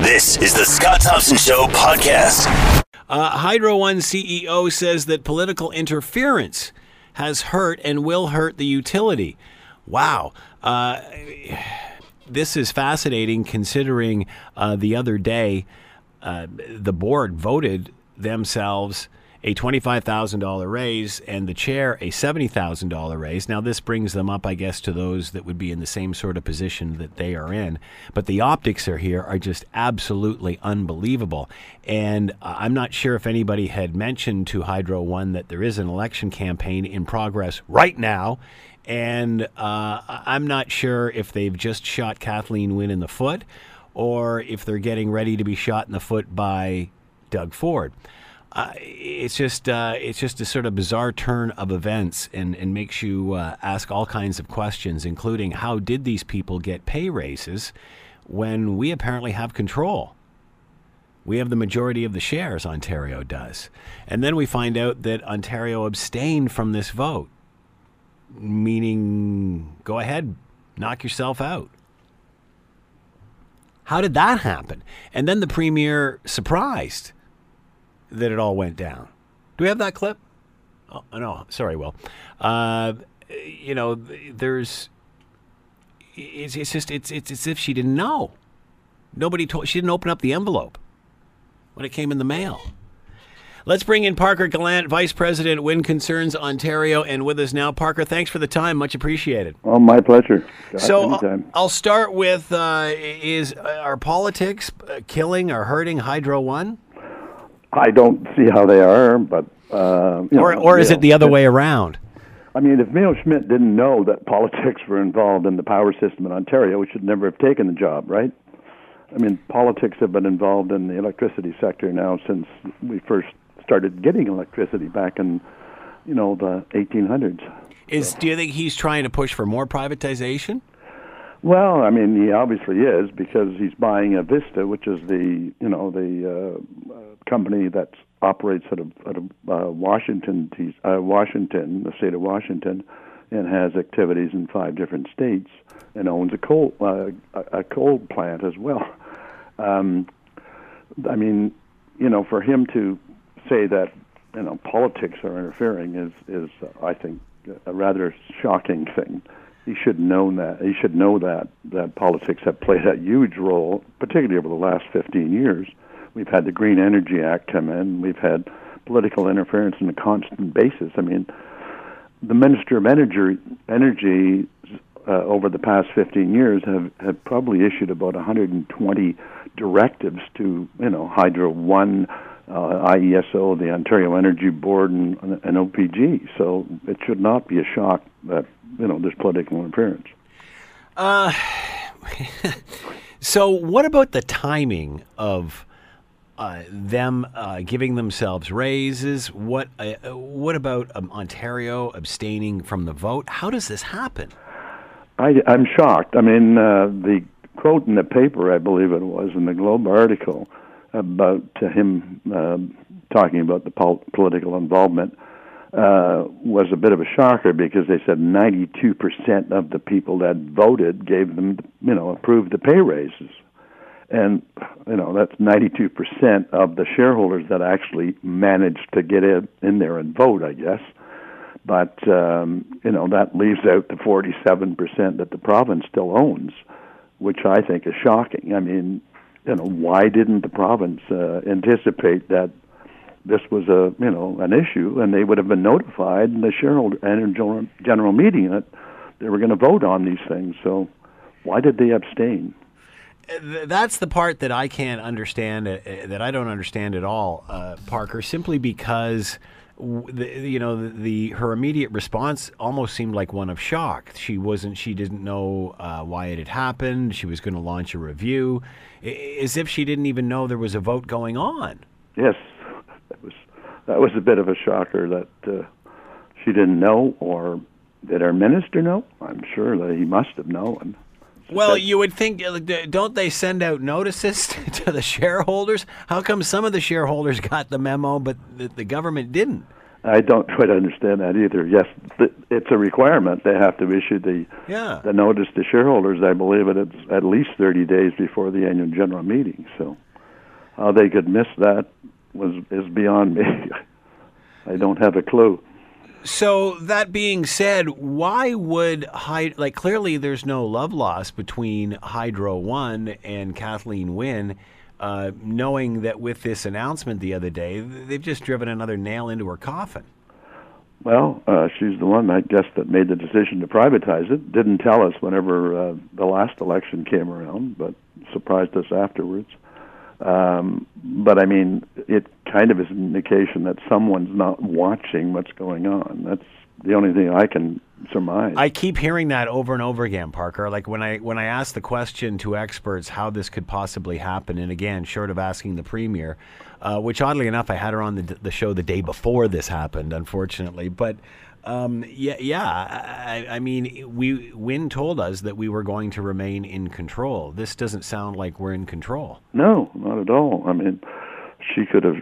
This is the Scott Thompson Show podcast. Hydro One CEO says that political interference has hurt and will hurt the utility. Wow. This is fascinating considering the other day the board voted themselves a $25,000 raise and the chair a $70,000 raise. Now, this brings them up, I guess, to those that would be in the same sort of position that they are in. But the optics are here are just absolutely unbelievable. And I'm not sure if anybody had mentioned to Hydro One that there is an election campaign in progress right now. And I'm not sure if they've just shot Kathleen Wynne in the foot or if they're getting ready to be shot in the foot by Doug Ford. It's just a sort of bizarre turn of events and makes you ask all kinds of questions, including how did these people get pay raises when we apparently have control? We have the majority of the shares, Ontario does. And then we find out that Ontario abstained from this vote, meaning go ahead, knock yourself out. How did that happen? And then the premier surprised that it all went down. Do we have that clip? Oh, no, sorry, Will. It's as if she didn't know. Nobody told, she didn't open up the envelope when it came in the mail. Let's bring in Parker Gallant, Vice President, Wind Concerns Ontario, and with us now. Parker, thanks for the time. Much appreciated. Oh, my pleasure. So I'll start with, is our politics killing or hurting Hydro One? I don't see how they are, but... is it the other way around? I mean, if Mayo Schmidt didn't know that politics were involved in the power system in Ontario, we should never have taken the job, right? I mean, politics have been involved in the electricity sector now since we first started getting electricity back in, the 1800s. Do you think he's trying to push for more privatization? Well, I mean, he obviously is, because he's buying Avista, which is the company that operates out of Washington, the state of Washington, and has activities in 5 different states, and owns a coal plant as well. I mean, for him to say that politics are interfering is I think a rather shocking thing. He should know that. He should know that politics have played a huge role, particularly over the last 15 years. We've had the Green Energy Act come in. We've had political interference on a constant basis. I mean, the Minister of Energy over the past 15 years have probably issued about 120 directives to Hydro One, IESO, the Ontario Energy Board, and OPG. So it should not be a shock that there's political interference. So what about the timing of them giving themselves raises? What about Ontario abstaining from the vote? How does this happen? I'm shocked. I mean, the quote in the paper, I believe it was, in the Globe article about him talking about the political involvement was a bit of a shocker, because they said 92% of the people that voted gave them, approved the pay raises. And, that's 92% of the shareholders that actually managed to get in there and vote, I guess. But, that leaves out the 47% that the province still owns, which I think is shocking. I mean, why didn't the province anticipate that this was an issue, and they would have been notified in the shareholder and general meeting that they were going to vote on these things. So why did they abstain? That's the part that I can't understand, that I don't understand at all, Parker, simply because, her immediate response almost seemed like one of shock. She didn't know why it had happened. She was going to launch a review, as if she didn't even know there was a vote going on. Yes. That was a bit of a shocker that she didn't know, or did our minister know? I'm sure that he must have known. Well, you would think, don't they send out notices to the shareholders? How come some of the shareholders got the memo, but the government didn't? I don't quite understand that either. Yes, it's a requirement. They have to issue the notice to shareholders, I believe, it's at least 30 days before the annual general meeting. So how they could miss that is beyond me. I don't have a clue. So that being said, why would clearly there's no love lost between Hydro One and Kathleen Wynne, knowing that with this announcement the other day, they've just driven another nail into her coffin. Well, she's the one, I guess, that made the decision to privatize it. Didn't tell us whenever the last election came around, but surprised us afterwards. But, I mean, it kind of is an indication that someone's not watching what's going on. That's the only thing I can surmise. I keep hearing that over and over again, Parker. Like when I ask the question to experts how this could possibly happen, and again, short of asking the Premier, which oddly enough, I had her on the show the day before this happened, unfortunately. But, Wynne told us that we were going to remain in control. This doesn't sound like we're in control. No, not at all. I mean, she could have,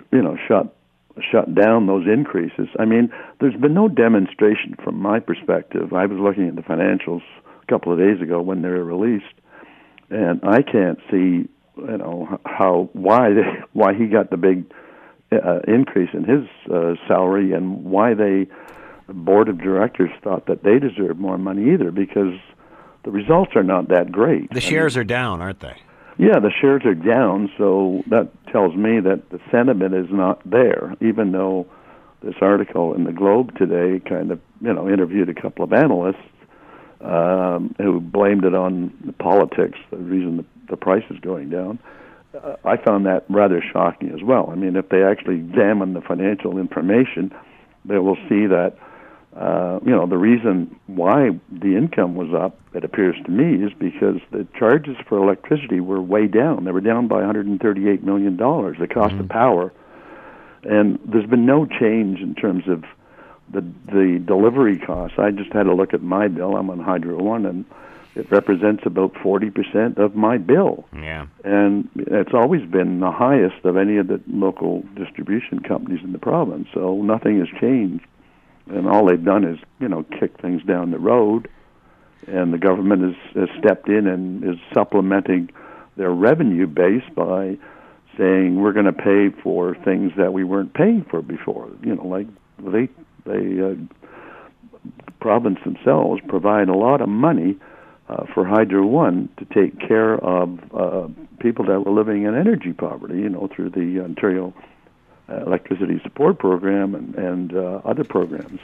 shut down those increases. I mean, there's been no demonstration from my perspective. I was looking at the financials a couple of days ago when they were released, and I can't see, why he got the big increase in his salary and why the board of directors thought that they deserved more money either, because the results are not that great. The shares are down, aren't they? Yeah, the shares are down, so that tells me that the sentiment is not there, even though this article in the Globe today kind of, interviewed a couple of analysts who blamed it on the politics, the reason the price is going down. I found that rather shocking as well. I mean, if they actually examine the financial information, they will see that the reason why the income was up, it appears to me, is because the charges for electricity were way down. They were down by $138 million, the cost of power. And there's been no change in terms of the delivery costs. I just had a look at my bill. I'm on Hydro One, and it represents about 40% of my bill. Yeah. And it's always been the highest of any of the local distribution companies in the province, so nothing has changed. And all they've done is, kick things down the road, and the government has stepped in and is supplementing their revenue base by saying we're going to pay for things that we weren't paying for before. Like they province themselves provide a lot of money for Hydro One to take care of people that were living in energy poverty, through the Ontario Electricity Support Program and other programs.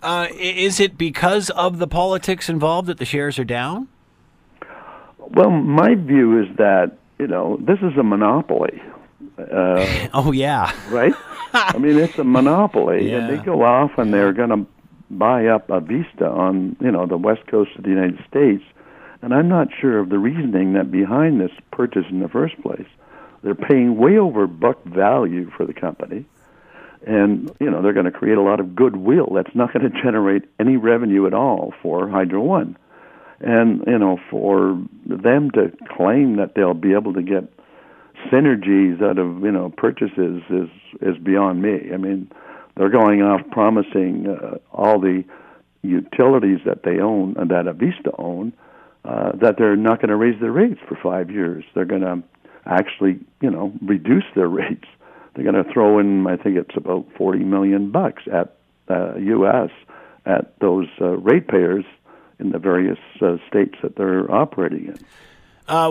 Is it because of the politics involved that the shares are down? Well, my view is that, this is a monopoly. Oh, yeah. Right? I mean, it's a monopoly, and they go off and they're going to buy up Avista on, the west coast of the United States, and I'm not sure of the reasoning that behind this purchase in the first place. They're paying way over buck value for the company. And, they're going to create a lot of goodwill that's not going to generate any revenue at all for Hydro One. And, for them to claim that they'll be able to get synergies out of, purchases is beyond me. I mean, they're going off promising all the utilities that they own and that Avista own that they're not going to raise their rates for 5 years. They're going to actually, reduce their rates. They're going to throw in, I think it's about $40 million at U.S. at those ratepayers in the various states that they're operating in.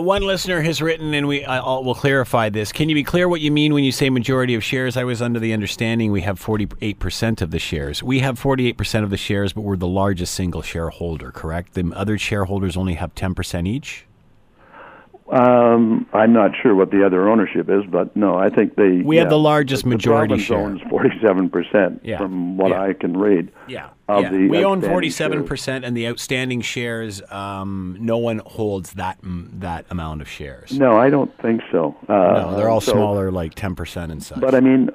One listener has written, and we'll clarify this. Can you be clear what you mean when you say majority of shares? I was under the understanding we have 48% of the shares. We have 48% of the shares, but we're the largest single shareholder, correct? The other shareholders only have 10% each? I'm not sure what the other ownership is, but no, I think we have the largest majority share. Owns 47% from what I can read. Yeah, we own 47%, and the outstanding shares, no one holds that amount of shares. No, I don't think so. No, they're all smaller, like 10% and such. But I mean,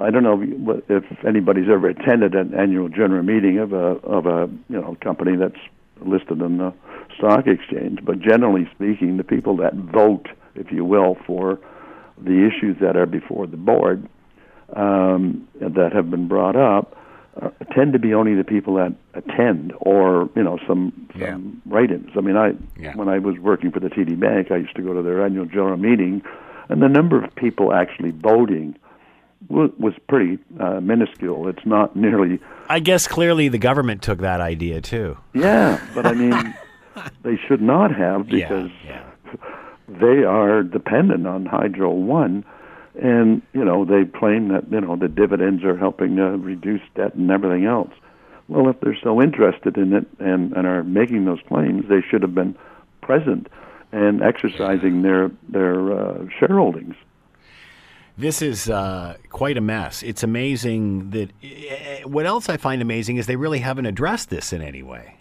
I don't know if anybody's ever attended an annual general meeting of a company that's listed in the stock exchange, but generally speaking, the people that vote, if you will, for the issues that are before the board that have been brought up tend to be only the people that attend or, you know, some write-ins. I mean, when I was working for the TD Bank, I used to go to their annual general meeting, and the number of people actually voting was pretty minuscule. It's not nearly... I guess clearly the government took that idea, too. Yeah, but I mean, they should not have because they are dependent on Hydro One. And, you know, they claim that, you know, the dividends are helping to reduce debt and everything else. Well, if they're so interested in it and are making those claims, they should have been present and exercising their shareholdings. This is quite a mess. It's amazing that... What else I find amazing is they really haven't addressed this in any way.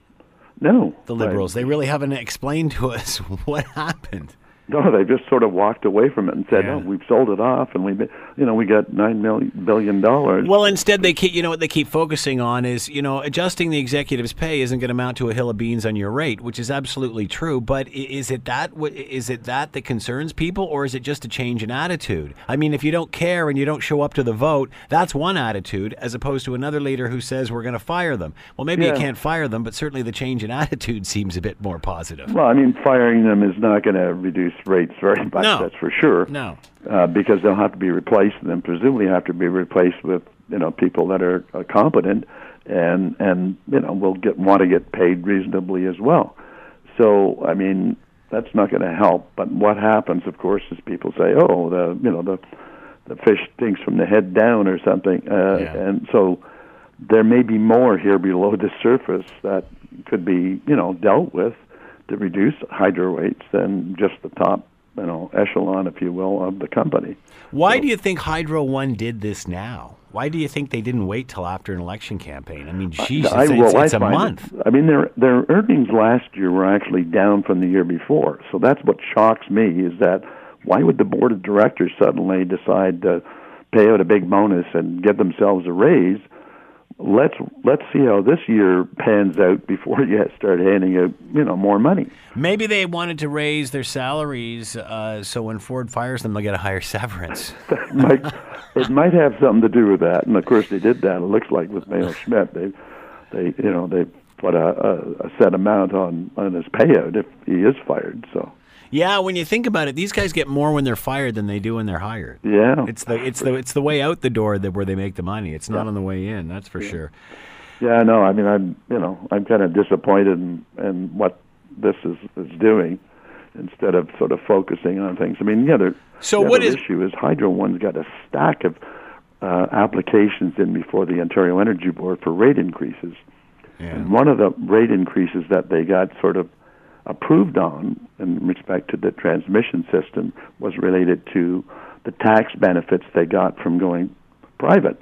No. The Liberals, they really haven't explained to us what happened. No, they just sort of walked away from it and said, "Oh, we've sold it off, and we got $9 billion." Well, instead, they keep, what they keep focusing on is, adjusting the executive's pay isn't going to amount to a hill of beans on your rate, which is absolutely true. But is it that concerns people, or is it just a change in attitude? I mean, if you don't care and you don't show up to the vote, that's one attitude, as opposed to another leader who says we're going to fire them. Well, maybe you can't fire them, but certainly the change in attitude seems a bit more positive. Well, I mean, firing them is not going to reduce rates very much, that's for sure. No, because they'll have to be replaced, and then presumably have to be replaced with people that are competent and will want to get paid reasonably as well. So I mean that's not going to help. But what happens, of course, is people say, "Oh, the fish stinks from the head down" or something, and so there may be more here below the surface that could be dealt with to reduce hydro rates than just the top, echelon, if you will, of the company. Why do you think Hydro One did this now? Why do you think they didn't wait till after an election campaign? I mean, it's a month. I mean, their earnings last year were actually down from the year before. So that's what shocks me, is that why would the board of directors suddenly decide to pay out a big bonus and give themselves a raise? Let's see how this year pans out before you start handing out, more money. Maybe they wanted to raise their salaries, so when Ford fires them, they'll get a higher severance. It might have something to do with that, and of course they did that. It looks like with Mayo Schmidt, they put a set amount on his payout if he is fired. So. Yeah, when you think about it, these guys get more when they're fired than they do when they're hired. Yeah, it's the way out the door where they make the money. It's not on the way in, that's for sure. Yeah, no, I mean I'm kind of disappointed in what this is doing, instead of sort of focusing on things. I mean the other issue is Hydro One's got a stack of applications in before the Ontario Energy Board for rate increases, and one of the rate increases that they got sort of approved on in respect to the transmission system was related to the tax benefits they got from going private.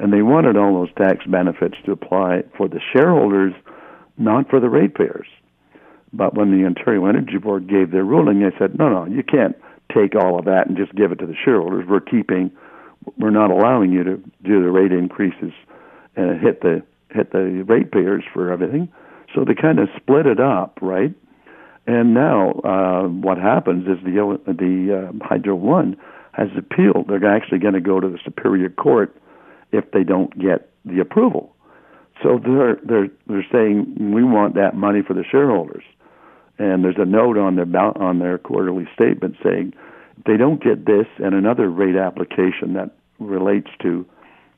And they wanted all those tax benefits to apply for the shareholders, not for the ratepayers. But when the Ontario Energy Board gave their ruling, they said, no, you can't take all of that and just give it to the shareholders. We're not allowing you to do the rate increases and hit the ratepayers for everything. So they kind of split it up, right? And now what happens is the Hydro One has appealed. They're actually going to go to the Superior Court if they don't get the approval. So they're saying, we want that money for the shareholders. And there's a note on their quarterly statement saying, if they don't get this and another rate application that relates to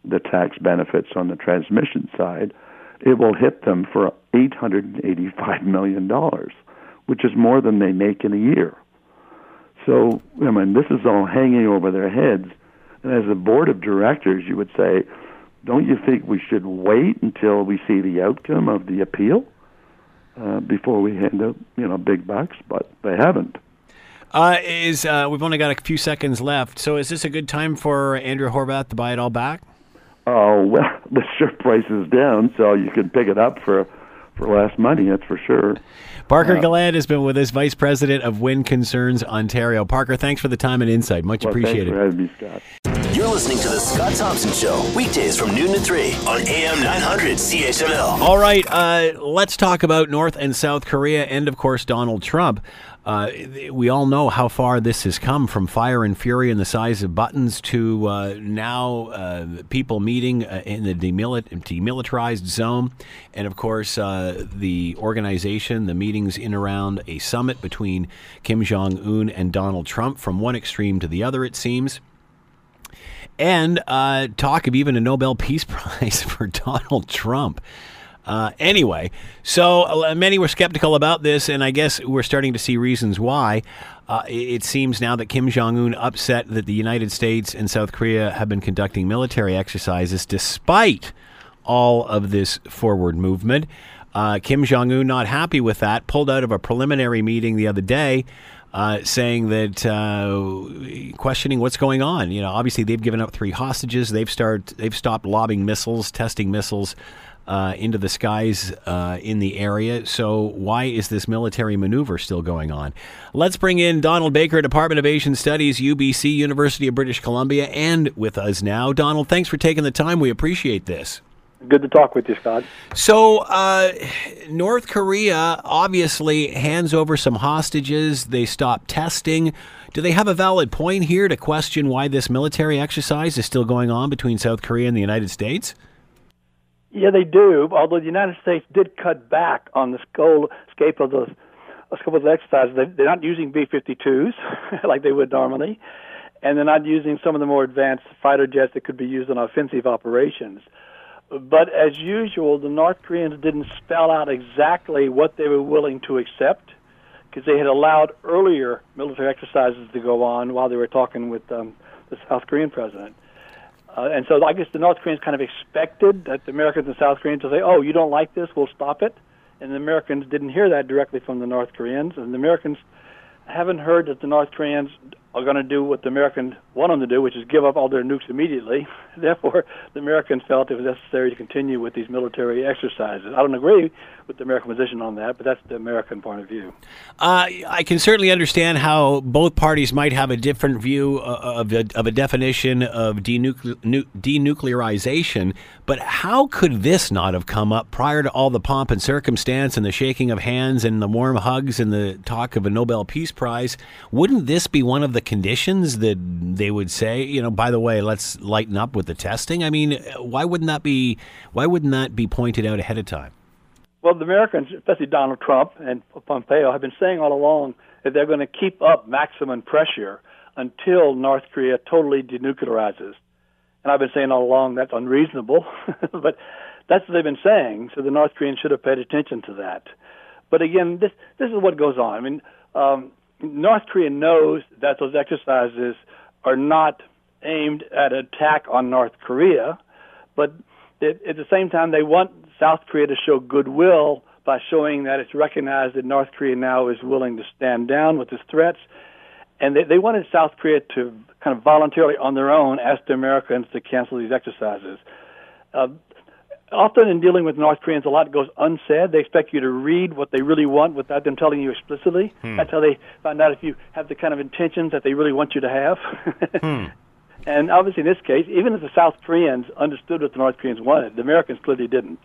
the tax benefits on the transmission side, it will hit them for $885 million. Which is more than they make in a year. So, I mean, this is all hanging over their heads. And as a board of directors, you would say, don't you think we should wait until we see the outcome of the appeal before we hand out, big bucks? But they haven't. We've only got a few seconds left. So is this a good time for Andrew Horvath to buy it all back? Oh, well, the share price is down, so you can pick it up for less money, that's for sure. Parker Gallant has been with us, Vice President of Wind Concerns Ontario. Parker, thanks for the time and insight. Much appreciated. Thanks for having me, Scott. You're listening to The Scott Thompson Show, weekdays from noon to 3 on AM 900 CHML. All right, let's talk about North and South Korea and, of course, Donald Trump. We all know how far this has come, from fire and fury and the size of buttons to now people meeting in the demilitarized zone. And, of course, the organization, the meetings in around a summit between Kim Jong-un and Donald Trump, from one extreme to the other, it seems. And talk of even a Nobel Peace Prize for Donald Trump. Anyway, so many were skeptical about this, and I guess we're starting to see reasons why. It seems now that Kim Jong-un upset that the United States and South Korea have been conducting military exercises despite all of this forward movement. Kim Jong-un, not happy with that, pulled out of a preliminary meeting the other day, saying that, questioning what's going on. You know, obviously they've given up 3 hostages. They've stopped lobbing missiles, testing missiles into the skies in the area. So why is this military maneuver still going on? Let's bring in Donald Baker, Department of Asian Studies, UBC, University of British Columbia, and with us now. Donald, thanks for taking the time. We appreciate this. Good to talk with you, Scott. So North Korea obviously hands over some hostages. They stop testing. Do they have a valid point here to question why this military exercise is still going on between South Korea and the United States? Yeah, they do, although the United States did cut back on the scope of the exercise. They're not using B-52s like they would normally, and they're not using some of the more advanced fighter jets that could be used in offensive operations. But as usual, the North Koreans didn't spell out exactly what they were willing to accept, because they had allowed earlier military exercises to go on while they were talking with the South Korean president. And so I guess the North Koreans kind of expected that the Americans and South Koreans to say, oh, you don't like this, we'll stop it. And the Americans didn't hear that directly from the North Koreans. And the Americans haven't heard that the North Koreans are going to do what the Americans want them to do, which is give up all their nukes immediately. Therefore, the Americans felt it was necessary to continue with these military exercises. I don't agree with the American position on that, but that's the American point of view. I can certainly understand how both parties might have a different view of a definition of denuclearization, but how could this not have come up prior to all the pomp and circumstance and the shaking of hands and the warm hugs and the talk of a Nobel Peace Prize? Wouldn't this be one of the conditions that they would say, you know, by the way, let's lighten up with the testing? I mean, why wouldn't that be pointed out ahead of time? Well, the Americans, especially Donald Trump and Pompeo, have been saying all along that they're going to keep up maximum pressure until North Korea totally denuclearizes. And I've been saying all along that's unreasonable, but that's what they've been saying, so the North Koreans should have paid attention to that. But again, this is what goes on. I mean, North Korea knows that those exercises are not aimed at attack on North Korea, but at the same time, they want South Korea to show goodwill by showing that it's recognized that North Korea now is willing to stand down with its threats. And they wanted South Korea to kind of voluntarily on their own ask the Americans to cancel these exercises. Often in dealing with North Koreans, a lot goes unsaid. They expect you to read what they really want without them telling you explicitly. That's how they find out if you have the kind of intentions that they really want you to have. And obviously in this case, even if the South Koreans understood what the North Koreans wanted, the Americans clearly didn't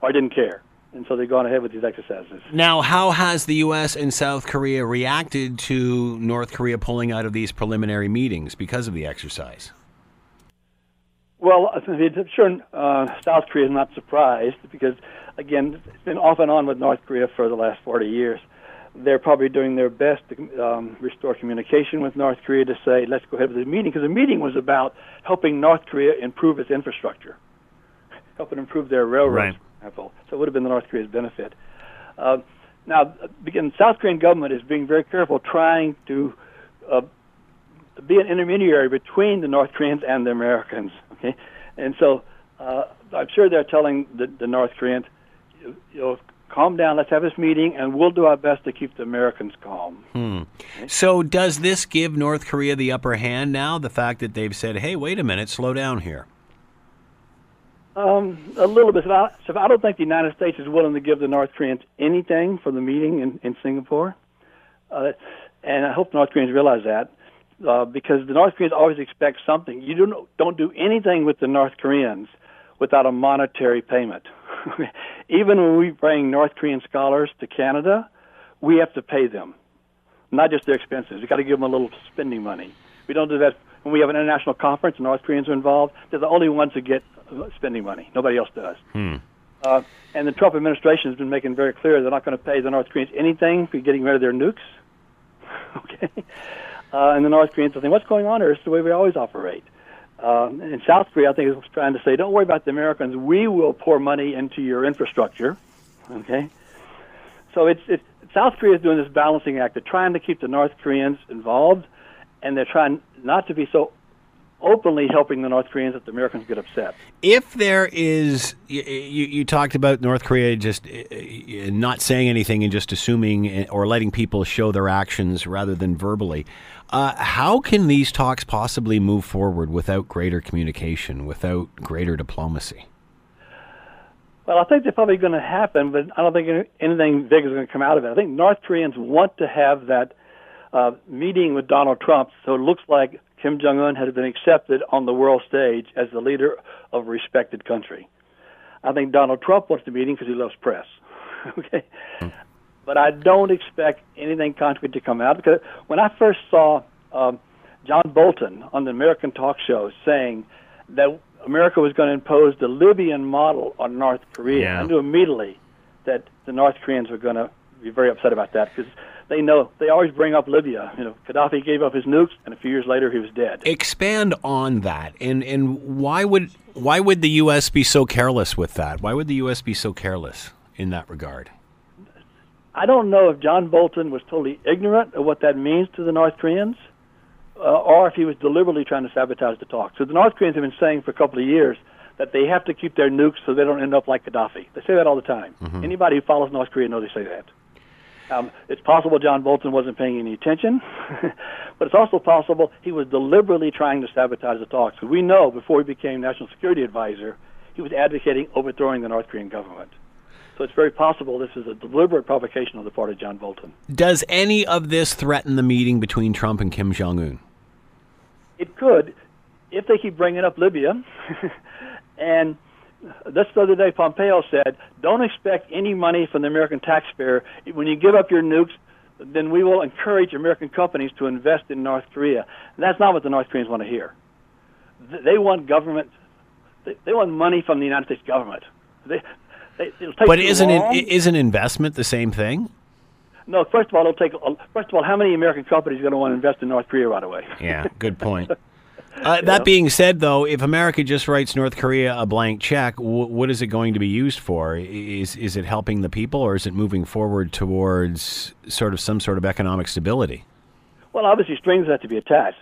or didn't care. And so they've gone ahead with these exercises. Now, how has the U.S. and South Korea reacted to North Korea pulling out of these preliminary meetings because of the exercise? Well, I'm sure South Korea is not surprised because, again, it's been off and on with North Korea for the last 40 years. They're probably doing their best to restore communication with North Korea to say, let's go ahead with the meeting, because the meeting was about helping North Korea improve its infrastructure, helping improve their railroads, for example. So it would have been the North Korea's benefit. Now, again, the South Korean government is being very careful trying to be an intermediary between the North Koreans and the Americans. Okay, and so I'm sure they're telling the North Koreans, you know, calm down, let's have this meeting, and we'll do our best to keep the Americans calm. Okay? So does this give North Korea the upper hand now, the fact that they've said, hey, wait a minute, slow down here? A little bit. So I don't think the United States is willing to give the North Koreans anything for the meeting in Singapore. And I hope the North Koreans realize that. Because the North Koreans always expect something. You don't do anything with the North Koreans without a monetary payment. Even when we bring North Korean scholars to Canada, we have to pay them. not just their expenses. We've got to give them a little spending money. We don't do that when we have an international conference and North Koreans are involved. They're the only ones that get spending money. Nobody else does. And the Trump administration has been making very clear they're not going to pay the North Koreans anything for getting rid of their nukes. Okay? And the North Koreans are thinking, what's going on here? It's the way we always operate. And South Korea, I think, is trying to say, don't worry about the Americans. We will pour money into your infrastructure. Okay? So it's South Korea is doing this balancing act. They're trying to keep the North Koreans involved, and they're trying not to be so openly helping the North Koreans that the Americans get upset. If there is, you talked about North Korea just not saying anything and just assuming or letting people show their actions rather than verbally. How can these talks possibly move forward without greater communication, without greater diplomacy? Well, I think they're probably going to happen, but I don't think anything big is going to come out of it. I think North Koreans want to have that meeting with Donald Trump, so it looks like Kim Jong-un has been accepted on the world stage as the leader of a respected country. I think Donald Trump wants the meeting because he loves press. Okay? But I don't expect anything concrete to come out, because when I first saw John Bolton on the American talk show saying that America was going to impose the Libyan model on North Korea, I knew immediately that the North Koreans were going to be very upset about that, because they know, they always bring up Libya. You know, Gaddafi gave up his nukes, and a few years later he was dead. Expand on that, and why would the U.S. be so careless with that? Why would the U.S. be so careless in that regard? I don't know if John Bolton was totally ignorant of what that means to the North Koreans, or if he was deliberately trying to sabotage the talks. So the North Koreans have been saying for a couple of years that they have to keep their nukes so they don't end up like Gaddafi. They say that all the time. Mm-hmm. Anybody who follows North Korea knows they say that. It's possible John Bolton wasn't paying any attention, but it's also possible he was deliberately trying to sabotage the talks. We know before he became National Security Advisor, he was advocating overthrowing the North Korean government. So it's very possible this is a deliberate provocation on the part of John Bolton. Does any of this threaten the meeting between Trump and Kim Jong-un? It could, if they keep bringing up Libya. And this other day, Pompeo said, don't expect any money from the American taxpayer. When you give up your nukes, then we will encourage American companies to invest in North Korea. And that's not what the North Koreans want to hear. They want government. They want money from the United States government. But isn't investment the same thing? No, first of all, how many American companies are going to want to invest in North Korea right away? Yeah, good point. That being said, though, if America just writes North Korea a blank check, what is it going to be used for? Is it helping the people, or is it moving forward towards sort of some sort of economic stability? Well, obviously, strings have to be attached.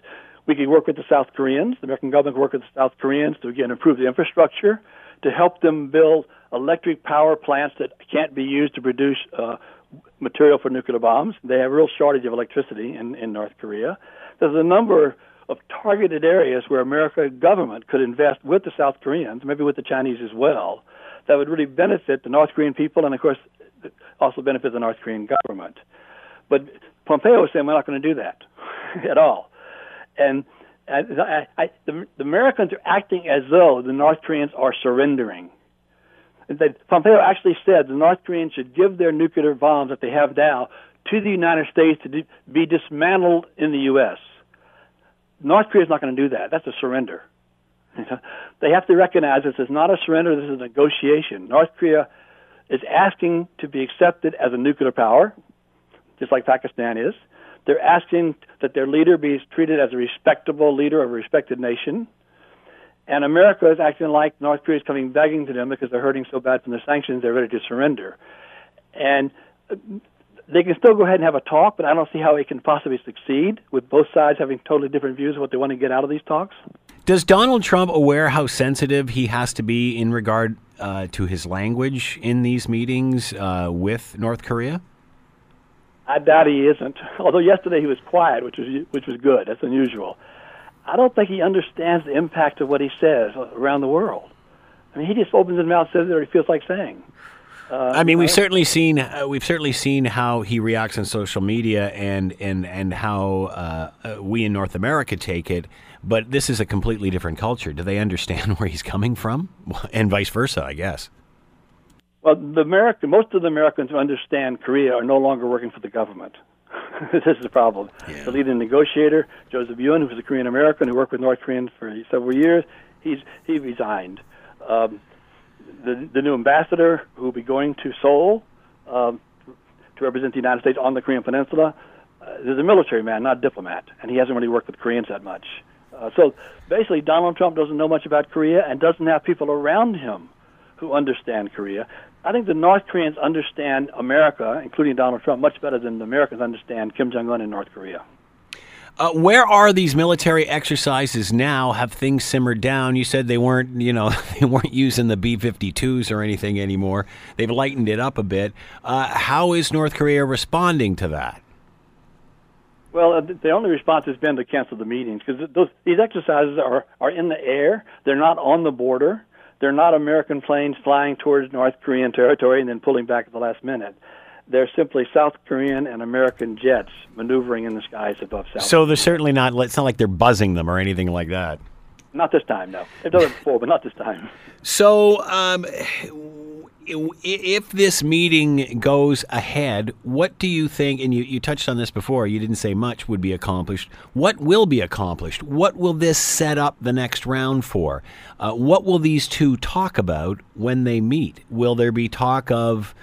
We could work with the South Koreans. The American government could work with the South Koreans to, again, improve the infrastructure, to help them build electric power plants that can't be used to produce material for nuclear bombs. They have a real shortage of electricity in North Korea. There's a number of targeted areas where American government could invest with the South Koreans, maybe with the Chinese as well, that would really benefit the North Korean people and, of course, also benefit the North Korean government. But Pompeo is saying we're not going to do that at all. And the Americans are acting as though the North Koreans are surrendering. That Pompeo actually said the North Koreans should give their nuclear bombs that they have now to the United States to be dismantled in the U.S. North Korea is not going to do that. That's a surrender. They have to recognize this is not a surrender. This is a negotiation. North Korea is asking to be accepted as a nuclear power, just like Pakistan is. They're asking that their leader be treated as a respectable leader of a respected nation. And America is acting like North Korea is coming begging to them because they're hurting so bad from the sanctions, they're ready to surrender. And they can still go ahead and have a talk, but I don't see how it can possibly succeed with both sides having totally different views of what they want to get out of these talks. Does Donald Trump aware how sensitive he has to be in regard to his language in these meetings with North Korea? I doubt he isn't, although yesterday he was quiet, which was good. That's unusual. I don't think he understands the impact of what he says around the world. I mean, he just opens his mouth and says what he feels like saying. I mean, we've certainly seen how he reacts on social media and how we in North America take it. But this is a completely different culture. Do they understand where he's coming from, and vice versa? I guess. Well, most of the Americans who understand Korea are no longer working for the government. This is the problem. Yeah. The leading negotiator, Joseph Yun, who was a Korean American who worked with North Koreans for several years, he resigned. The new ambassador, who will be going to Seoul to represent the United States on the Korean Peninsula, is a military man, not a diplomat, and he hasn't really worked with Koreans that much. So basically, Donald Trump doesn't know much about Korea and doesn't have people around him who understand Korea. I think the North Koreans understand America, including Donald Trump, much better than the Americans understand Kim Jong-un in North Korea. Where are these military exercises now? Have things simmered down? You said they weren't, they weren't using the B-52s or anything anymore. They've lightened it up a bit. How is North Korea responding to that? Well, the only response has been to cancel the meetings, because these exercises are in the air. They're not on the border. They're not American planes flying towards North Korean territory and then pulling back at the last minute. They're simply South Korean and American jets maneuvering in the skies above South Korea. So they're certainly not, it's not like they're buzzing them or anything like that. Not this time, no. They've done it before, but not this time. So if this meeting goes ahead, what do you think, and you touched on this before, you didn't say much would be accomplished. What will be accomplished? What will this set up the next round for? What will these two talk about when they meet? Will there be talk of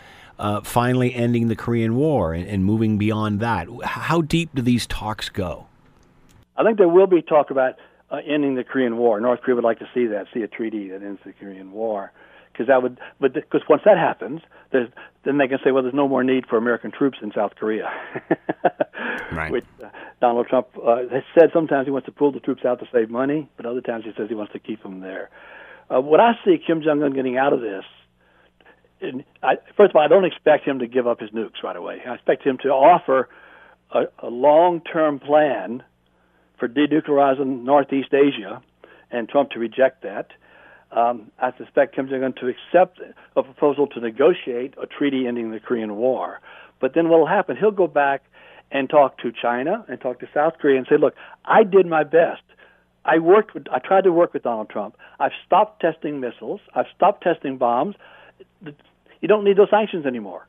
finally ending the Korean War and moving beyond that? How deep do these talks go? I think there will be talk about ending the Korean War. North Korea would like to see a treaty that ends the Korean War. Because once that happens, then they can say, well, there's no more need for American troops in South Korea. Right. Which Donald Trump has said sometimes he wants to pull the troops out to save money, but other times he says he wants to keep them there. What I see Kim Jong-un getting out of this, first of all, I don't expect him to give up his nukes right away. I expect him to offer a long-term plan for denuclearizing Northeast Asia, and Trump to reject that. I suspect Kim Jong-un to accept a proposal to negotiate a treaty ending the Korean War. But then what will happen, he'll go back and talk to China and talk to South Korea and say, look, I did my best. I tried to work with Donald Trump. I've stopped testing missiles. I've stopped testing bombs. You don't need those sanctions anymore.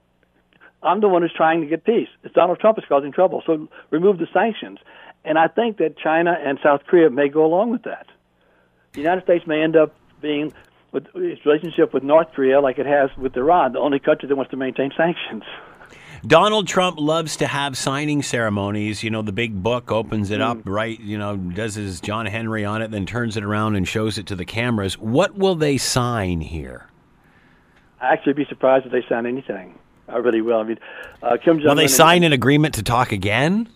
I'm the one who's trying to get peace. It's Donald Trump is causing trouble, so remove the sanctions. And I think that China and South Korea may go along with that. The United States may end up being with its relationship with North Korea like it has with Iran, the only country that wants to maintain sanctions. Donald Trump loves to have signing ceremonies. The big book, opens it up, right, does his John Henry on it, then turns it around and shows it to the cameras. What will they sign here? I'd actually be surprised if they sign anything. I really will. I mean, Kim Jong-un... Will they sign an agreement to talk again?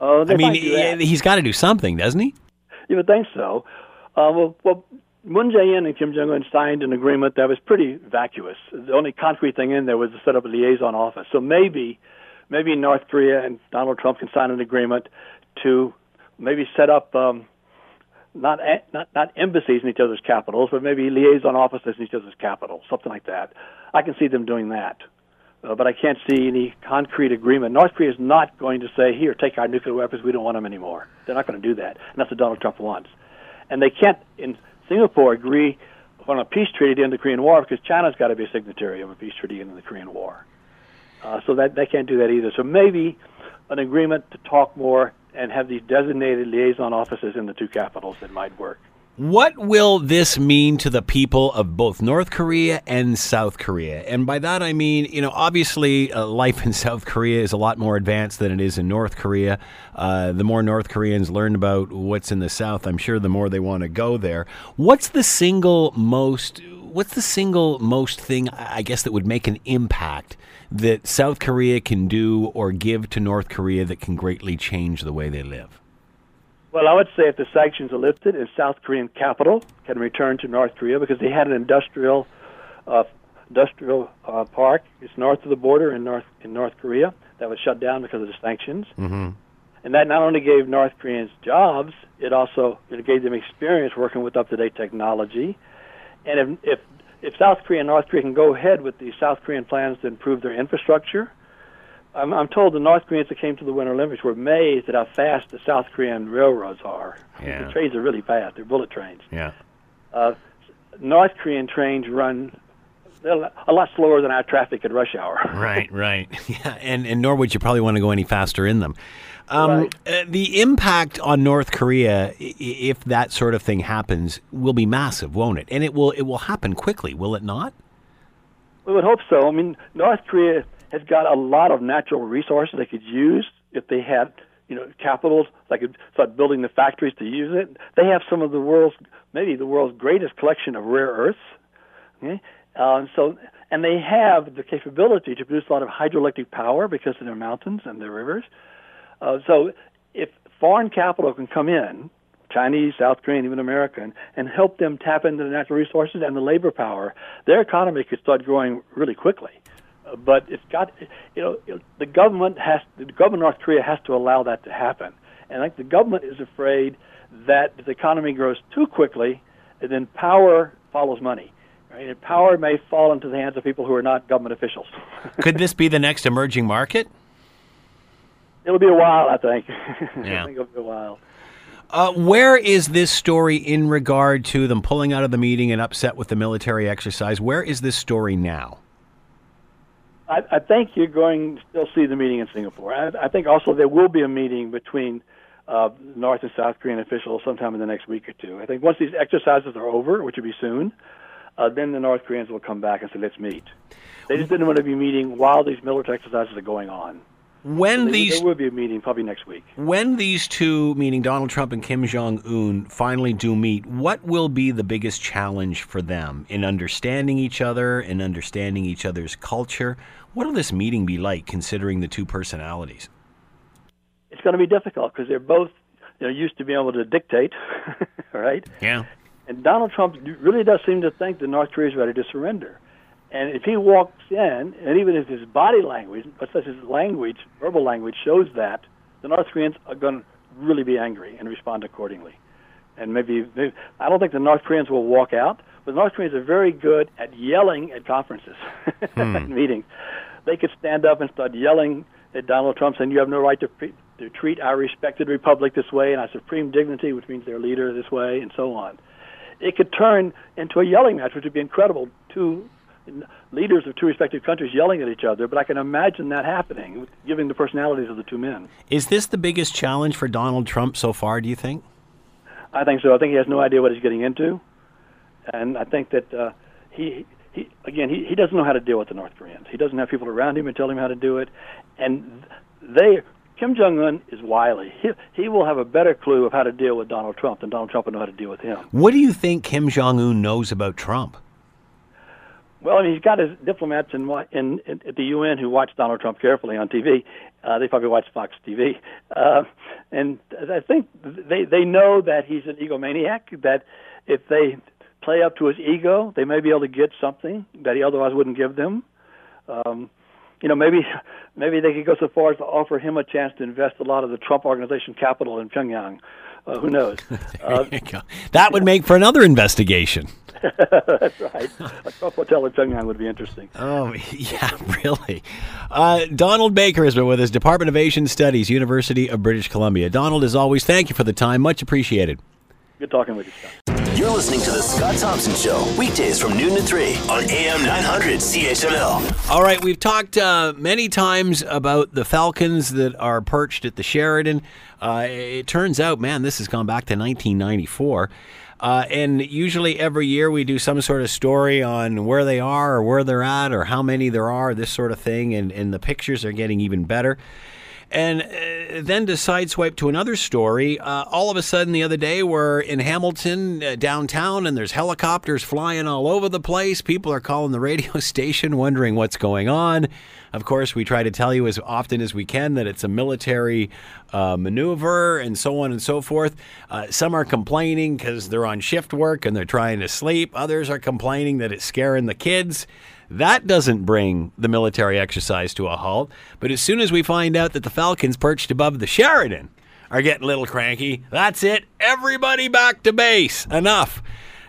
He's got to do something, doesn't he? You would think so. Moon Jae-in and Kim Jong-un signed an agreement that was pretty vacuous. The only concrete thing in there was to set up a liaison office. So maybe North Korea and Donald Trump can sign an agreement to maybe set up not embassies in each other's capitals, but maybe liaison offices in each other's capitals, something like that. I can see them doing that, but I can't see any concrete agreement. North Korea is not going to say, here, take our nuclear weapons. We don't want them anymore. They're not going to do that, and that's what Donald Trump wants. And they can't... in Singapore agree on a peace treaty to end the Korean War because China's got to be a signatory of a peace treaty to end the Korean War. So that they can't do that either. So maybe an agreement to talk more and have these designated liaison offices in the two capitals that might work. What will this mean to the people of both North Korea and South Korea? And by that I mean, obviously life in South Korea is a lot more advanced than it is in North Korea. The more North Koreans learn about what's in the South, I'm sure the more they want to go there. What's the single most thing, I guess, that would make an impact that South Korea can do or give to North Korea that can greatly change the way they live? Well, I would say if the sanctions are lifted, if South Korean capital can return to North Korea, because they had an industrial park. It's north of the border in North Korea that was shut down because of the sanctions. Mm-hmm. And that not only gave North Koreans jobs, it also gave them experience working with up-to-date technology. And if South Korea and North Korea can go ahead with the South Korean plans to improve their infrastructure, I'm told the North Koreans that came to the Winter Olympics were amazed at how fast the South Korean railroads are. Yeah. The trains are really fast. They're bullet trains. Yeah. North Korean trains run a lot slower than our traffic at rush hour. Right, right. Yeah, and nor would you probably want to go any faster in them. The impact on North Korea, if that sort of thing happens, will be massive, won't it? And it will happen quickly, will it not? We would hope so. I mean, North Korea has got a lot of natural resources they could use if they had, capitals. They could start building the factories to use it. They have some of the world's greatest collection of rare earths. Okay? And they have the capability to produce a lot of hydroelectric power because of their mountains and their rivers. So if foreign capital can come in, Chinese, South Korean, even American, and help them tap into the natural resources and the labor power, their economy could start growing really quickly. But it's got, the government of North Korea has to allow that to happen. And I think the government is afraid that if the economy grows too quickly, then power follows money. Right? And power may fall into the hands of people who are not government officials. Could this be the next emerging market? It'll be a while, I think. Yeah. I think it'll be a while. Where is this story in regard to them pulling out of the meeting and upset with the military exercise? Where is this story now? I think you're going to still see the meeting in Singapore. I think also there will be a meeting between North and South Korean officials sometime in the next week or two. I think once these exercises are over, which will be soon, then the North Koreans will come back and say, let's meet. They just didn't want to be meeting while these military exercises are going on. There will be a meeting probably next week. When these two, meaning Donald Trump and Kim Jong-un, finally do meet, what will be the biggest challenge for them in understanding each other, in understanding each other's culture? What will this meeting be like, considering the two personalities? It's going to be difficult because they're both used to being able to dictate, right? Yeah. And Donald Trump really does seem to think that North Korea is ready to surrender. And if he walks in, and even if his body language, such as his language, verbal language, shows that, the North Koreans are going to really be angry and respond accordingly. And maybe I don't think the North Koreans will walk out, but the North Koreans are very good at yelling at conferences and meetings. They could stand up and start yelling at Donald Trump, saying, you have no right to treat our respected republic this way and our supreme dignity, which means their leader, this way, and so on. It could turn into a yelling match, which would be incredible, to leaders of two respective countries yelling at each other, but I can imagine that happening, given the personalities of the two men. Is this the biggest challenge for Donald Trump so far, do you think? I think so. I think he has no idea what he's getting into, and I think that he doesn't know how to deal with the North Koreans. He doesn't have people around him and tell him how to do it, and Kim Jong-un is wily. He will have a better clue of how to deal with Donald Trump than Donald Trump will know how to deal with him. What do you think Kim Jong-un knows about Trump? Well, I mean, he's got his diplomats in at the UN who watch Donald Trump carefully on TV. They probably watch Fox TV, and I think they know that he's an egomaniac. That if they play up to his ego, they may be able to get something that he otherwise wouldn't give them. Maybe they could go so far as to offer him a chance to invest a lot of the Trump organization capital in Pyongyang. Who knows? That would make for another investigation. That's right. A Trump hotel in Pyongyang would be interesting. Oh, yeah, really. Donald Baker has been with us, Department of Asian Studies, University of British Columbia. Donald, as always, thank you for the time. Much appreciated. Good talking with you, Scott. You're listening to The Scott Thompson Show, weekdays from noon to 3 on AM 900 CHML. All right, we've talked many times about the Falcons that are perched at the Sheridan. It turns out, man, this has gone back to 1994. And usually every year we do some sort of story on where they are or where they're at or how many there are, this sort of thing, and the pictures are getting even better. And then to sideswipe to another story, all of a sudden the other day we're in Hamilton downtown and there's helicopters flying all over the place. People are calling the radio station wondering what's going on. Of course, we try to tell you as often as we can that it's a military maneuver and so on and so forth. Some are complaining because they're on shift work and they're trying to sleep. Others are complaining that it's scaring the kids. That doesn't bring the military exercise to a halt. But as soon as we find out that the Falcons perched above the Sheridan are getting a little cranky, that's it. Everybody back to base. Enough.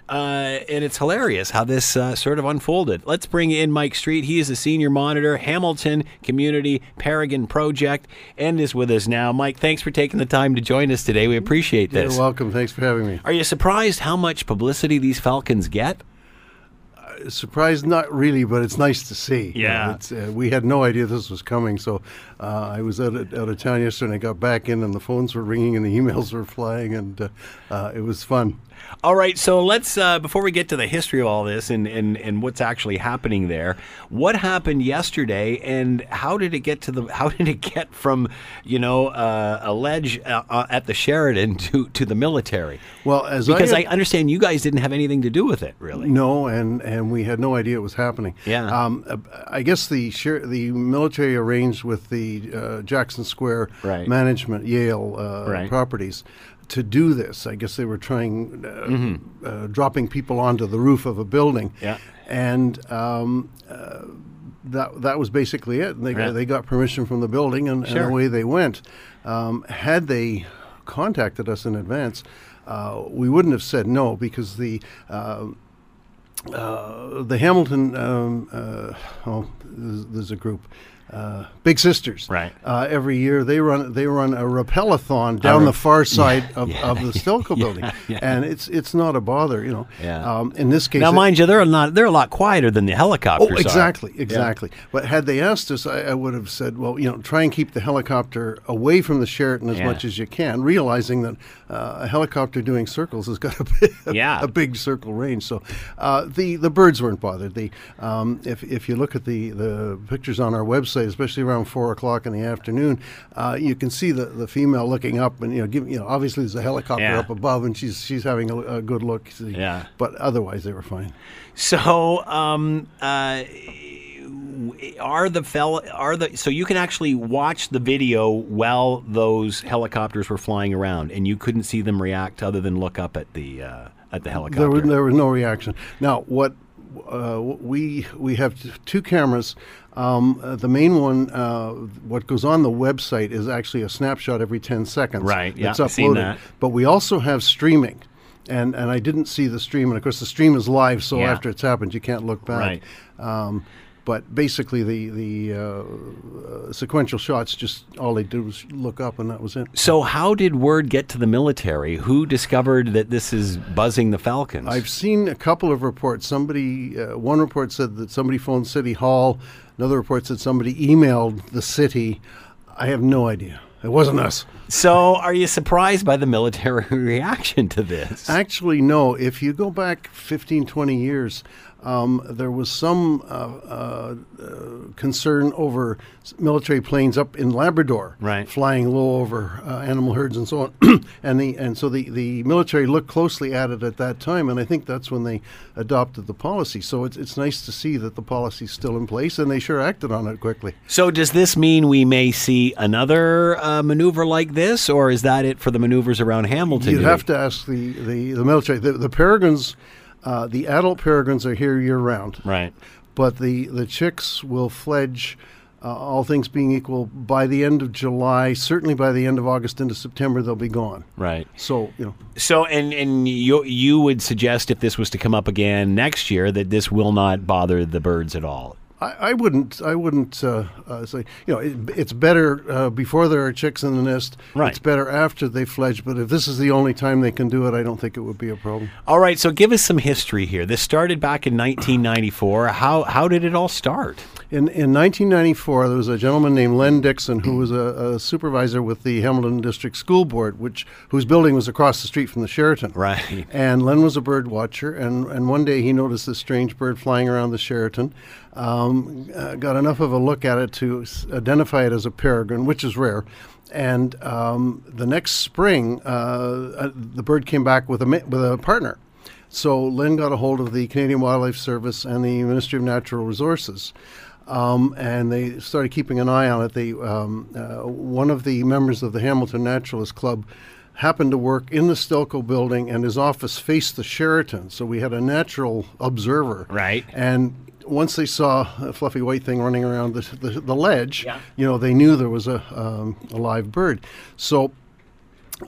And it's hilarious how this sort of unfolded. Let's bring in Mike Street. He is the senior monitor, Hamilton Community Paragon Project, and is with us now. Mike, thanks for taking the time to join us today. We appreciate this. You're welcome. Thanks for having me. Are you surprised how much publicity these Falcons get? Surprised? Not really, but it's nice to see. Yeah. You know, it's, we had no idea this was coming, so I was out of town yesterday, and I got back in, and the phones were ringing, and the emails were flying, and it was fun. All right, so let's, before we get to the history of all this and what's actually happening there, what happened yesterday, and how did it get to how did it get from, you know, a ledge at the Sheridan to the military? Well, I understand you guys didn't have anything to do with it, really. No, and we had no idea it was happening. Yeah. I guess the military arranged with the Jackson Square management, Yale properties, to do this. I guess they were trying, dropping people onto the roof of a building. Yeah. And that was basically it. And they got permission from the building and away they went. Had they contacted us in advance, we wouldn't have said no, because the Hamilton, there's a group, Big Sisters. Right. Every year they run a rappel-a-thon down the far side of the Stelco building, and it's not a bother, you know. Yeah. In this case, now mind you, they're a lot quieter than the helicopters. Oh, exactly. Yeah. But had they asked us, I would have said, well, you know, try and keep the helicopter away from the Sheraton as much as you can, realizing that a helicopter doing circles has got a big circle range. So the birds weren't bothered. If you look at the pictures on our website, especially around 4 o'clock in the afternoon, you can see the female looking up, and obviously there's a helicopter up above, and she's having a good look. See? Yeah. But otherwise, they were fine. So, so you can actually watch the video while those helicopters were flying around, and you couldn't see them react other than look up at the helicopter. There was no reaction. Now, what? We have two cameras. The main one, what goes on the website, is actually a snapshot every 10 seconds. Right, yeah, I've seen that. But we also have streaming, and I didn't see the stream. And, of course, the stream is live, so after it's happened, you can't look back. Right. But basically, the sequential shots, just all they did was look up, and that was it. So how did word get to the military? Who discovered that this is buzzing the Falcons? I've seen a couple of reports. One report said that somebody phoned City Hall. Another report said somebody emailed the city. I have no idea. It wasn't us. So are you surprised by the military reaction to this? Actually, no. If you go back 15, 20 years, there was some concern over military planes up in Labrador flying low over animal herds and so on. and so the military looked closely at it at that time, and I think that's when they adopted the policy. So it's nice to see that the policy's still in place, and they sure acted on it quickly. So does this mean we may see another maneuver like this, or is that it for the maneuvers around Hamilton? You'd have to ask the military. The peregrines... the adult peregrines are here year-round. Right. But the chicks will fledge, all things being equal, by the end of July. Certainly by the end of August into September, they'll be gone. Right. So, you know. So, and you would suggest, if this was to come up again next year, that this will not bother the birds at all? I wouldn't say, you know, it's better before there are chicks in the nest. Right. It's better after they fledge. But if this is the only time they can do it, I don't think it would be a problem. All right. So give us some history here. This started back in 1994. How did it all start? In 1994, there was a gentleman named Len Dixon, who was a supervisor with the Hamilton District School Board, whose building was across the street from the Sheraton. Right. And Len was a bird watcher. And one day he noticed this strange bird flying around the Sheraton. Got enough of a look at it to identify it as a peregrine, which is rare. And the next spring, the bird came back with a partner. So Lynn got a hold of the Canadian Wildlife Service and the Ministry of Natural Resources. And they started keeping an eye on it. One of the members of the Hamilton Naturalist Club happened to work in the Stelco building, and his office faced the Sheraton. So we had a natural observer. Right. And once they saw a fluffy white thing running around the ledge, you know, they knew there was a live bird. So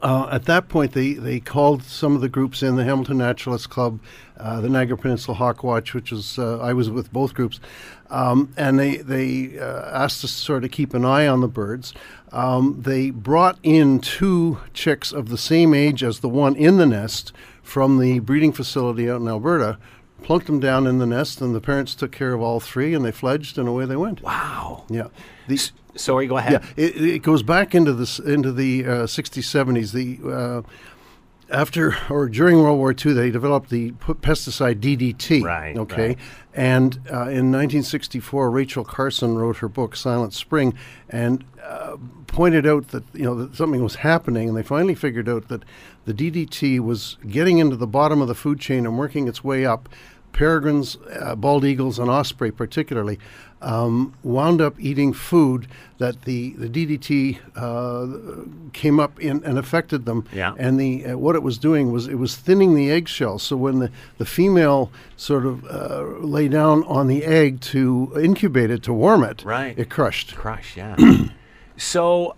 at that point, they called some of the groups in, the Hamilton Naturalist Club, the Niagara Peninsula Hawk Watch, which was I was with both groups, and they asked us to sort of keep an eye on the birds. They brought in two chicks of the same age as the one in the nest from the breeding facility out in Alberta plunked them down in the nest, and the parents took care of all three, and they fledged, and away they went. Wow. Yeah. Sorry, go ahead. Yeah, it goes back into the 60s, 70s. After or during World War II, they developed the pesticide DDT. Right. Okay. Right. And in 1964, Rachel Carson wrote her book Silent Spring, and pointed out that that something was happening, and they finally figured out that the DDT was getting into the bottom of the food chain and working its way up. Peregrines, bald eagles, and osprey particularly, wound up eating food that the DDT came up in and affected them. Yeah. And what it was doing was it was thinning the eggshell. So when the female sort of lay down on the egg to incubate it, to warm it, right, it crushed. Crushed, yeah. So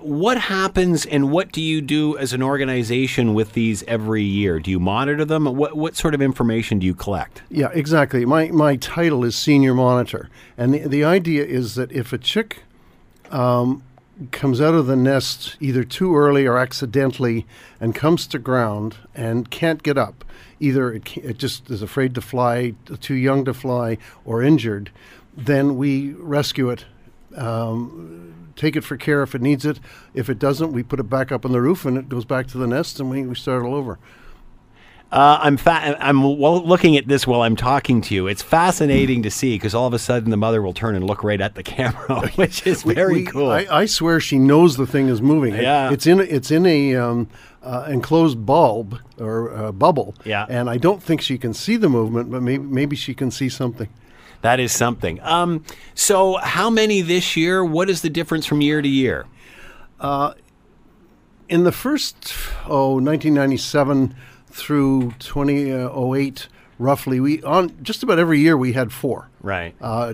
what happens and what do you do as an organization with these every year? Do you monitor them? What sort of information do you collect? Yeah, exactly. My title is Senior Monitor. And the idea is that if a chick comes out of the nest either too early or accidentally and comes to ground and can't get up, either it just is afraid to fly, too young to fly, or injured, then we rescue it. Take it for care if it needs it. If it doesn't, we put it back up on the roof and it goes back to the nest and we start all over. I'm looking at this while I'm talking to you. It's fascinating to see because all of a sudden the mother will turn and look right at the camera, which is very cool. I swear she knows the thing is moving. Yeah. It's in a enclosed bulb or bubble. Yeah. And I don't think she can see the movement, but maybe she can see something. That is something. So how many this year? What is the difference from year to year? In the first, 1997 through 2008, roughly, just about every year we had four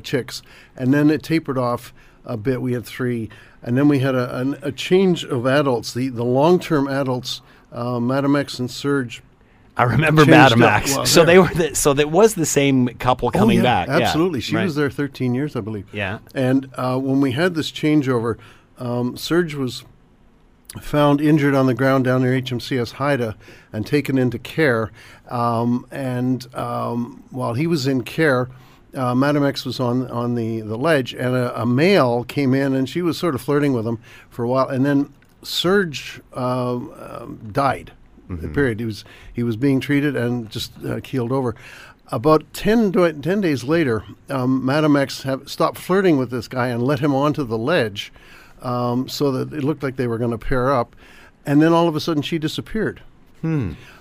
chicks. And then it tapered off a bit. We had three. And then we had a change of adults, the long-term adults, Madame X and Serge. I remember Madame X. Well, so that was the same couple coming back. Absolutely. Yeah. She was there 13 years, I believe. Yeah. And when we had this changeover, Serge was found injured on the ground down near HMCS Haida and taken into care. While he was in care, Madame X was on the ledge, and a male came in, and she was sort of flirting with him for a while. And then Serge died. Mm-hmm. Period. He was being treated and just keeled over. About 10 days later, Madame X stopped flirting with this guy and let him onto the ledge so that it looked like they were going to pair up. And then all of a sudden she disappeared.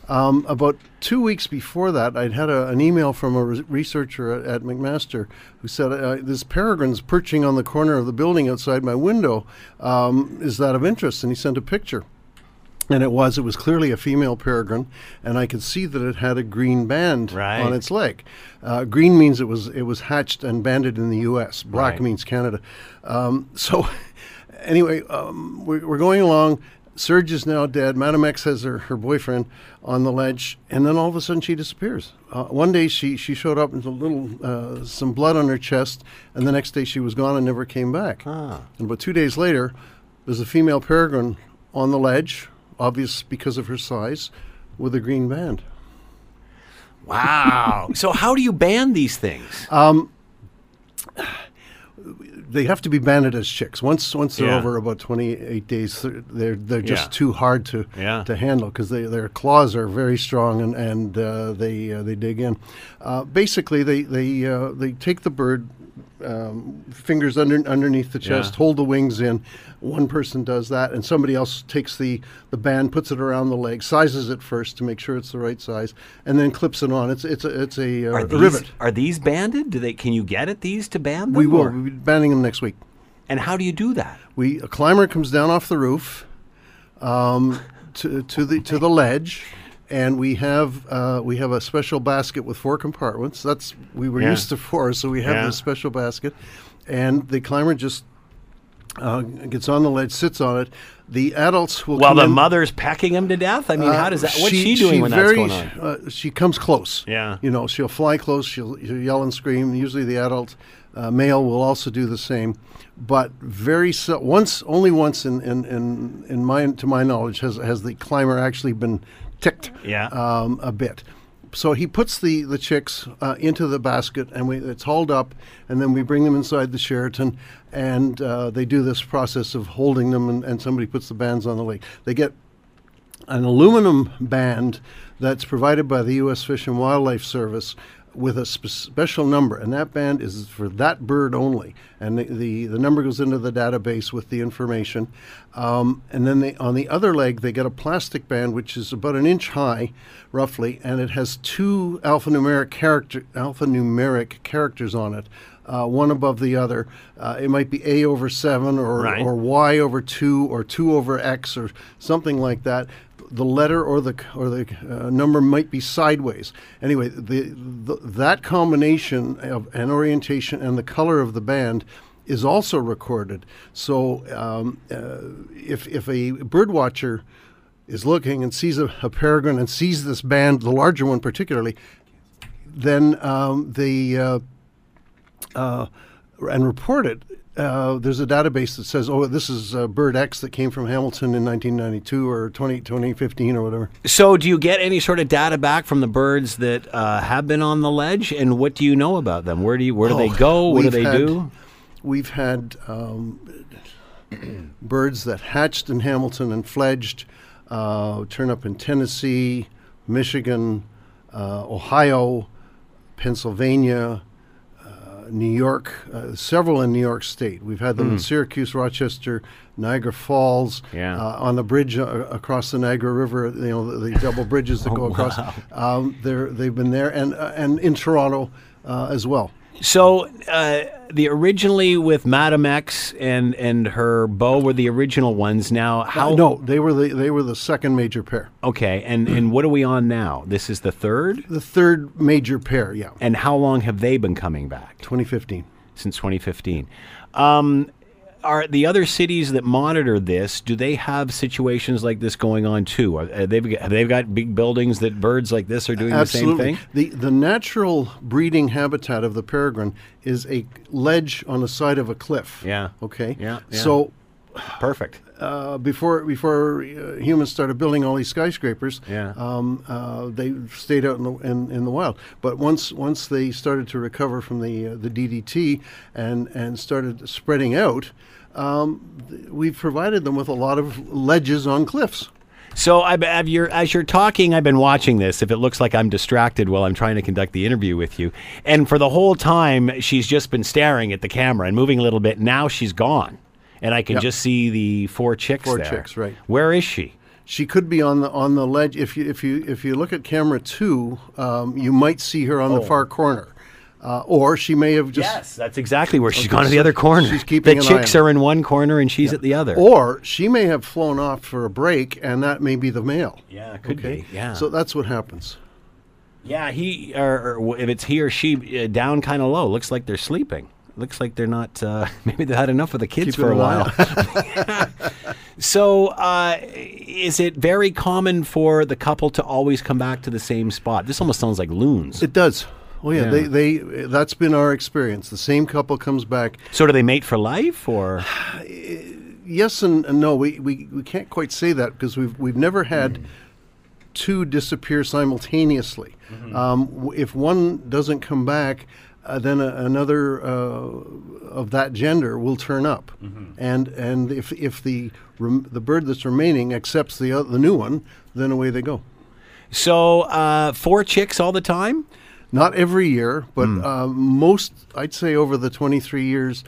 About 2 weeks before that, I'd had an email from a researcher at McMaster who said, this peregrine's perching on the corner of the building outside my window. Is that of interest? And he sent a picture. And it was clearly a female peregrine, and I could see that it had a green band on its leg. Green means it was hatched and banded in the U.S. Black means Canada. So anyway, we're going along. Serge is now dead. Madame X has her boyfriend on the ledge, and then all of a sudden she disappears. One day she showed up with some blood on her chest, and the next day she was gone and never came back. And about 2 days later, there's a female peregrine on the ledge, obvious because of her size, with a green band. Wow. So how do you ban these things? They have to be banded as chicks. Once they're over about 28 days, they're just too hard to handle because their claws are very strong and they dig in. Basically, they take the bird, fingers underneath the chest, hold the wings in. One person does that, and somebody else takes the band, puts it around the leg, sizes it first to make sure it's the right size, and then clips it on. It's a rivet. Are these banded? Can you get at these to band them? We will. We'll be banding them next week. And how do you do that? A climber comes down off the roof to the ledge. And we have a special basket with four compartments. We were used to four, so we have this special basket. And the climber just gets on the ledge, sits on it. The adults will come in. While the mother's pecking him to death? I mean, how does that? What's she doing when that's going on? She comes close. Yeah. She'll fly close. She'll yell and scream. Usually the adult male will also do the same. But only once to my knowledge, has the climber actually been ticked a bit. So he puts the chicks into the basket, and it's hauled up, and then we bring them inside the Sheraton, and they do this process of holding them, and somebody puts the bands on the lake. They get an aluminum band that's provided by the U.S. Fish and Wildlife Service with a special number, and that band is for that bird only, and the number goes into the database with the information, and then on the other leg they get a plastic band which is about an inch high roughly, and it has two alphanumeric characters on it, one above the other. It might be A over 7 or Y over 2 or 2 over X or something like that. The letter or the number might be sideways. Anyway, that combination of an orientation and the color of the band is also recorded. So if a bird watcher is looking and sees a peregrine and sees this band, the larger one particularly, then and report it. There's a database that says, oh, this is bird X that came from Hamilton in 1992 or 2015 or whatever. So do you get any sort of data back from the birds that have been on the ledge? And what do you know about them? Where do they go? What do they do? We've had birds that hatched in Hamilton and fledged, turn up in Tennessee, Michigan, Ohio, Pennsylvania, New York, several in New York State. We've had them in Syracuse, Rochester, Niagara Falls, on the bridge across the Niagara River, the double bridges that go across. Wow. They've been there, and in Toronto as well. So originally with Madame X and her beau were the original ones. Now how? No, they were the second major pair. Okay, and what are we on now? This is the third. The third major pair, yeah. And how long have they been coming back? 2015. Since 2015, are the other cities that monitor this? Do they have situations like this going on too? They've got big buildings that birds like this are doing the same thing. The natural breeding habitat of the peregrine is a ledge on the side of a cliff. Yeah. Okay. Yeah. So perfect. Before humans started building all these skyscrapers, they stayed out in the wild. But once they started to recover from the DDT and started spreading out, we've provided them with a lot of ledges on cliffs. So as you're talking, I've been watching this. If it looks like I'm distracted while I'm trying to conduct the interview with you, and for the whole time she's just been staring at the camera and moving a little bit. Now she's gone. And I can just see the four chicks there. Four chicks, right. Where is she? She could be on the ledge. If you look at camera 2, you might see her on the far corner. Or she may have just... Yes, that's exactly where she's gone, to the other corner. She's keeping the chicks are in one corner and she's at the other. Or she may have flown off for a break, and that may be the male. Yeah, it could be, yeah. So that's what happens. Yeah, or if it's he or she, down kind of low. Looks like they're sleeping. Looks like they're not, maybe they had enough of the kids for a while. So is it very common for the couple to always come back to the same spot? This almost sounds like loons. It does. Oh, yeah. That's been our experience. The same couple comes back. So do they mate for life or? Yes and no. We can't quite say that because we've never had two disappear simultaneously. Mm-hmm. If one doesn't come back, then another of that gender will turn up, and if the bird that's remaining accepts the new one, then away they go. So 4 chicks all the time? Not every year, but most, I'd say over the 23 years,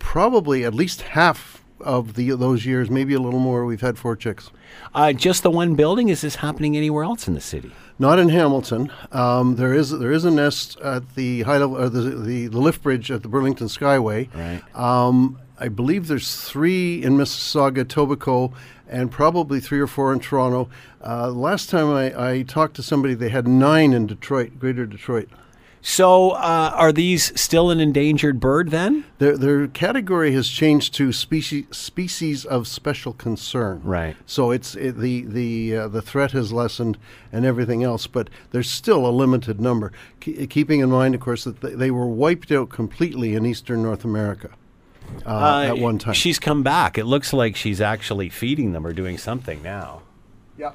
probably at least half of those years, maybe a little more. We've had 4 chicks. Just the one building? Is this happening anywhere else in the city? Not in Hamilton. There is a nest at the high level, the lift bridge at the Burlington Skyway. Right. I believe there's 3 in Mississauga, Tobico, and probably 3 or 4 in Toronto. Last time I talked to somebody, they had 9 in Detroit, Greater Detroit. So are these still an endangered bird then? Their category has changed to species of special concern. Right. So the threat has lessened and everything else, but there's still a limited number. Keeping in mind, of course, that they were wiped out completely in eastern North America at one time. She's come back. It looks like she's actually feeding them or doing something now. Yeah,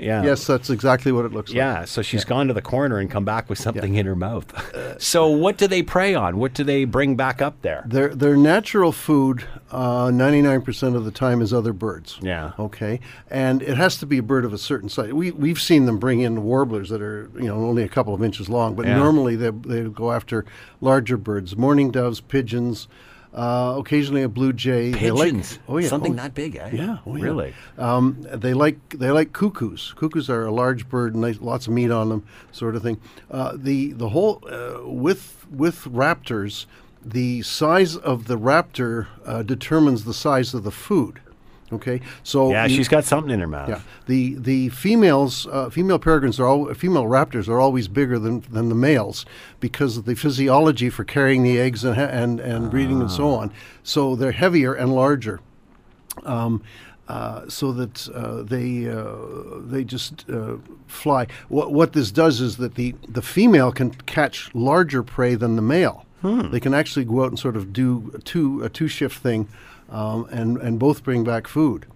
Yeah. Yes, that's exactly what it looks like. Yeah, so she's gone to the corner and come back with something in her mouth. So what do they prey on? What do they bring back up there? Their natural food, 99% of the time, is other birds. Yeah. Okay. And it has to be a bird of a certain size. We've seen them bring in warblers that are, you know, only a couple of inches long, but normally they go after larger birds, mourning doves, pigeons. Occasionally a blue jay. Pigeons. They like, something that big, eh? Yeah. Oh, yeah. Really? They like cuckoos. Cuckoos are a large bird, nice, lots of meat on them, sort of thing. The whole with raptors, the size of the raptor determines the size of the food. Okay, so she's got something in her mouth. Yeah, the females, female peregrines female raptors are always bigger than the males because of the physiology for carrying the eggs and breeding and so on. So they're heavier and larger, so that they just fly. What this does is that the female can catch larger prey than the male. They can actually go out and sort of do a two shift thing. And both bring back food.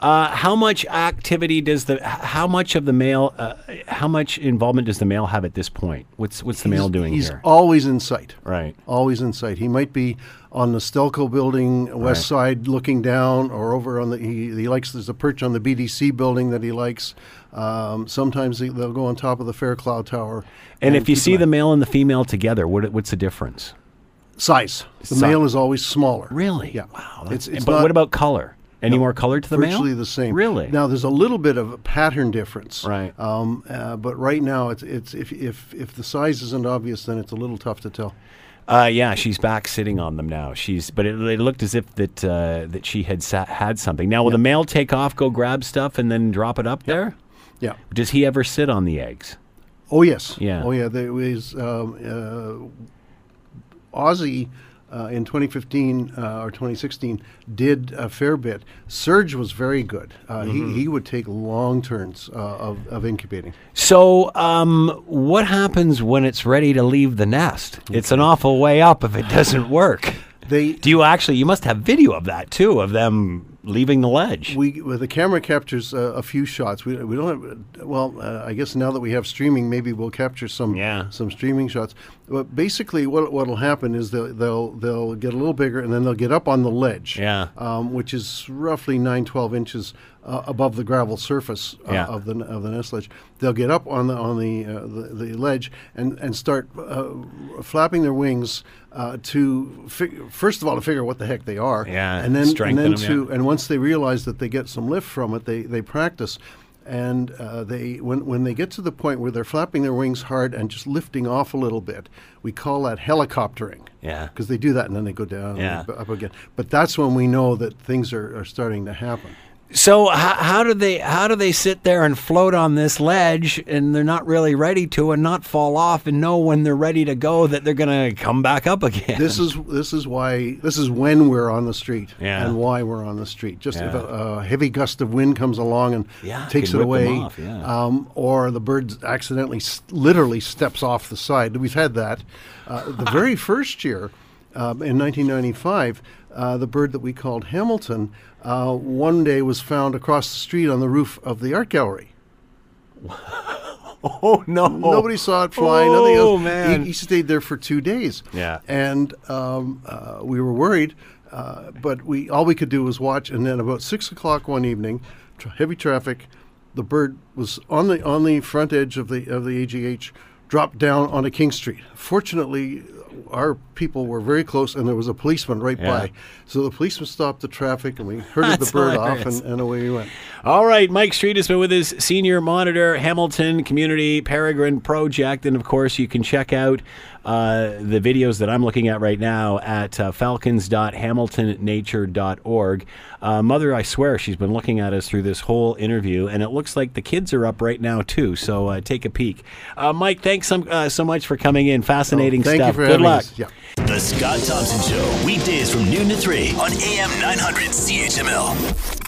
How much involvement does the male have at this point? What's the male doing here? He's always in sight. Right. Always in sight. He might be on the Stelco building west side looking down, or over on the he likes, there's a perch on the BDC building that he likes. Sometimes they'll go on top of the Fairclough Tower. And if you see the male and the female together, what's the difference? Size. The male is always smaller. Really? Yeah. Wow. But what about color? Any more color to the male? Virtually the same. Really? Now there's a little bit of a pattern difference. Right. But right now it's if the size isn't obvious, then it's a little tough to tell. She's back sitting on them now. It looked as if that she had had something. Now will the male take off, go grab stuff, and then drop it up there? Yeah. Does he ever sit on the eggs? Oh yes. Yeah. Oh yeah. There is. Aussie in 2015 or 2016 did a fair bit. Serge was very good. He would take long turns of incubating. So what happens when it's ready to leave the nest? It's an awful way up if it doesn't work. You must have video of that too, of them leaving the ledge. The camera captures a few shots. We don't have. I guess now that we have streaming, maybe we'll capture some streaming shots. But basically, what'll happen is they'll get a little bigger, and then they'll get up on the ledge. Yeah. Which is roughly 12 inches above the gravel surface of the nest ledge. They'll get up on the ledge and start flapping their wings to figure what the heck they are. Yeah. And then strengthen them. And once they realize that they get some lift from it, they practice, and when they get to the point where they're flapping their wings hard and just lifting off a little bit, we call that helicoptering. Yeah, because they do that and then they go down and up again. But that's when we know that things are starting to happen. So how do they sit there and float on this ledge, and they're not really ready to, and not fall off, and know when they're ready to go that they're going to come back up again? This is when we're on the street and why we're on the street. Just if a heavy gust of wind comes along and takes it away, off, or the bird accidentally literally steps off the side. We've had that. The very first year in 1995. The bird that we called Hamilton, one day was found across the street on the roof of the art gallery. Oh, no. Nobody saw it fly. Oh, man. He stayed there for 2 days. Yeah. And we were worried, but all we could do was watch. And then about 6 o'clock one evening, heavy traffic, the bird was on the front edge of the AGH, dropped down onto King Street. Fortunately, our people were very close, and there was a policeman right by. So the policeman stopped the traffic, and we herded the bird off, and away we went. All right, Mike Street has been with us, Senior Monitor, Hamilton Community Peregrine Project. And, of course, you can check out the videos that I'm looking at right now at falcons.hamiltonnature.org. Mother, I swear, she's been looking at us through this whole interview, and it looks like the kids are up right now, too. So take a peek. Mike, thanks so much for coming in. Fascinating stuff. Thank you for having us. Good luck. Yeah. The Scott Thompson Show, weekdays from noon to 3 on AM 900 CHML.